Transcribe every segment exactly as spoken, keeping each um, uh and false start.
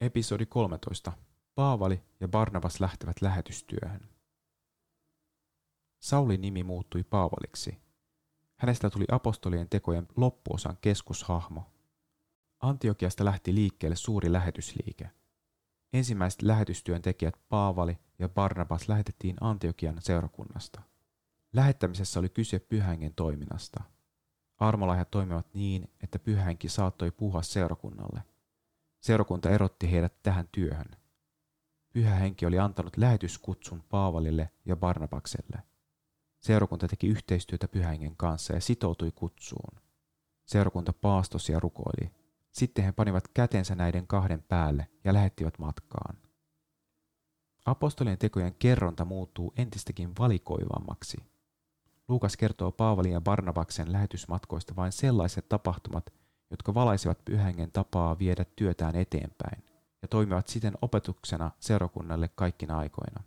Episodi kolmetoista. Paavali ja Barnabas lähtevät lähetystyöhön. Saulin nimi muuttui Paavaliksi. Hänestä tuli apostolien tekojen loppuosan keskushahmo. Antiokiasta lähti liikkeelle suuri lähetysliike. Ensimmäiset lähetystyöntekijät Paavali ja Barnabas lähetettiin Antiokian seurakunnasta. Lähettämisessä oli kyse pyhängen toiminnasta. Armolahjat toimivat niin, että pyhänki saattoi puhua seurakunnalle. Seurakunta erotti heidät tähän työhön. Pyhä henki oli antanut lähetyskutsun Paavalille ja Barnabakselle. Seurakunta teki yhteistyötä pyhängen kanssa ja sitoutui kutsuun. Seurakunta paastosi ja rukoili. Sitten he panivat kätensä näiden kahden päälle ja lähettivät matkaan. Apostolien tekojen kerronta muuttuu entistäkin valikoivammaksi. Luukas kertoo Paavalin ja Barnabaksen lähetysmatkoista vain sellaiset tapahtumat, jotka valaisivat pyhängen tapaa viedä työtään eteenpäin ja toimivat siten opetuksena seurakunnalle kaikkina aikoina.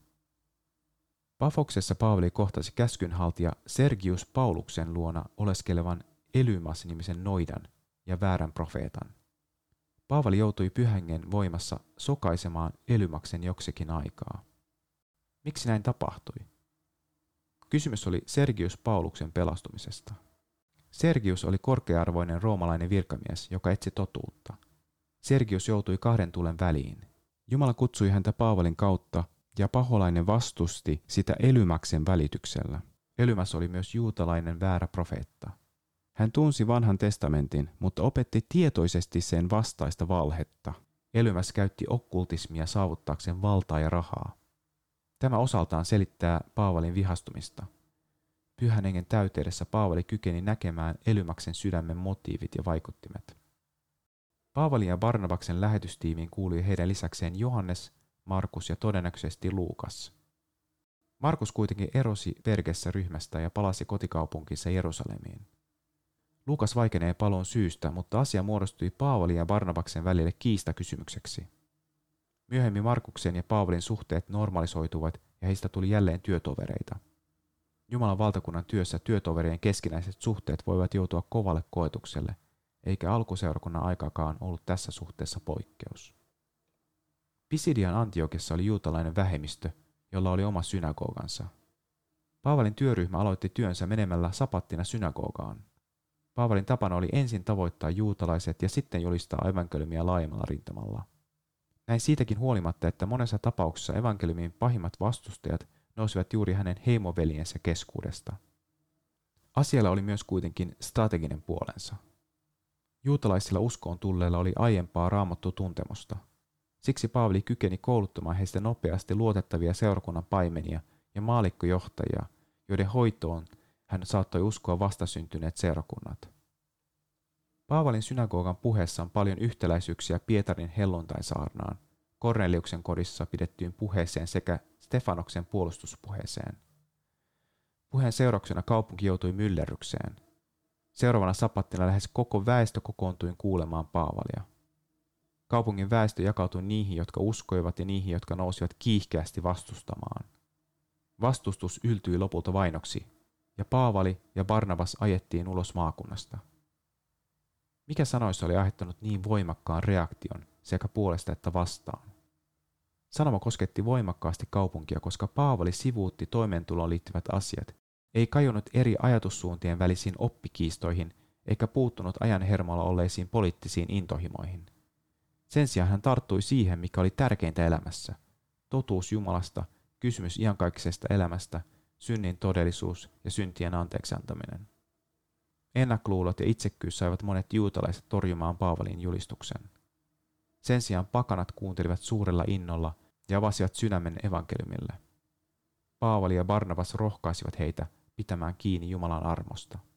Pafoksessa Paavali kohtasi käskynhaltija Sergius Pauluksen luona oleskelevan Elymas-nimisen noidan ja väärän profeetan. Paavali joutui pyhängen voimassa sokaisemaan Elymaksen joksikin aikaa. Miksi näin tapahtui? Kysymys oli Sergius Pauluksen pelastumisesta. Sergius oli korkea-arvoinen roomalainen virkamies, joka etsi totuutta. Sergius joutui kahden tulen väliin. Jumala kutsui häntä Paavalin kautta ja paholainen vastusti sitä Elymaksen välityksellä. Elymas oli myös juutalainen väärä profeetta. Hän tunsi vanhan testamentin, mutta opetti tietoisesti sen vastaista valhetta. Elymas käytti okkultismia saavuttaakseen valtaa ja rahaa. Tämä osaltaan selittää Paavalin vihastumista. Pyhän hengen täyteydessä Paavali kykeni näkemään Elymaksen sydämen motiivit ja vaikuttimet. Paavalin ja Barnabaksen lähetystiimiin kuului heidän lisäkseen Johannes, Markus ja todennäköisesti Luukas. Markus kuitenkin erosi Pergessä ryhmästä ja palasi kotikaupunkiinsa Jerusalemiin. Luukas vaikenee palon syystä, mutta asia muodostui Paavalin ja Barnabaksen välille kiistakysymykseksi. Myöhemmin Markuksen ja Paavalin suhteet normalisoituvat ja heistä tuli jälleen työtovereita. Jumalan valtakunnan työssä työtoverien keskinäiset suhteet voivat joutua kovalle koetukselle, eikä alkuseurakunnan aikakaan ollut tässä suhteessa poikkeus. Pisidian Antiokiassa oli juutalainen vähemmistö, jolla oli oma synagogansa. Paavalin työryhmä aloitti työnsä menemällä sapattina synagogaan. Paavalin tapana oli ensin tavoittaa juutalaiset ja sitten julistaa evankeliumia laajemmalla rintamalla. Näin siitäkin huolimatta, että monessa tapauksessa evankeliumin pahimmat vastustajat nousivat juuri hänen heimoveljensä keskuudesta. Asialla oli myös kuitenkin strateginen puolensa. Juutalaisilla uskoon tulleilla oli aiempaa raamattua tuntemusta. Siksi Paavali kykeni kouluttamaan heistä nopeasti luotettavia seurakunnan paimenia ja maalikkojohtajia, joiden hoitoon hän saattoi uskoa vastasyntyneet seurakunnat. Paavalin synagogan puheessa on paljon yhtäläisyyksiä Pietarin helluntaisaarnaan, Korneliuksen kodissa pidettyyn puheeseen sekä Stefanoksen puolustuspuheeseen. Puheen seurauksena kaupunki joutui myllerrykseen. Seuraavana sapattina lähes koko väestö kokoontui kuulemaan Paavalia. Kaupungin väestö jakautui niihin, jotka uskoivat ja niihin, jotka nousivat kiihkeästi vastustamaan. Vastustus yltyi lopulta vainoksi, ja Paavali ja Barnabas ajettiin ulos maakunnasta. Mikä sanoissa oli aiheuttanut niin voimakkaan reaktion sekä puolesta että vastaan? Sanoma kosketti voimakkaasti kaupunkia, koska Paavali sivuutti toimeentuloon liittyvät asiat, ei kajonnut eri ajatussuuntien välisiin oppikiistoihin eikä puuttunut ajan hermolla olleisiin poliittisiin intohimoihin. Sen sijaan hän tarttui siihen, mikä oli tärkeintä elämässä. Totuus Jumalasta, kysymys iankaikkisesta elämästä, synnin todellisuus ja syntien anteeksiantaminen. Ennakkoluulot ja itsekkyys saivat monet juutalaiset torjumaan Paavalin julistuksen. Sen sijaan pakanat kuuntelivat suurella innolla ja avasivat sydämen evankeliumille. Paavali ja Barnabas rohkaisivat heitä pitämään kiinni Jumalan armosta.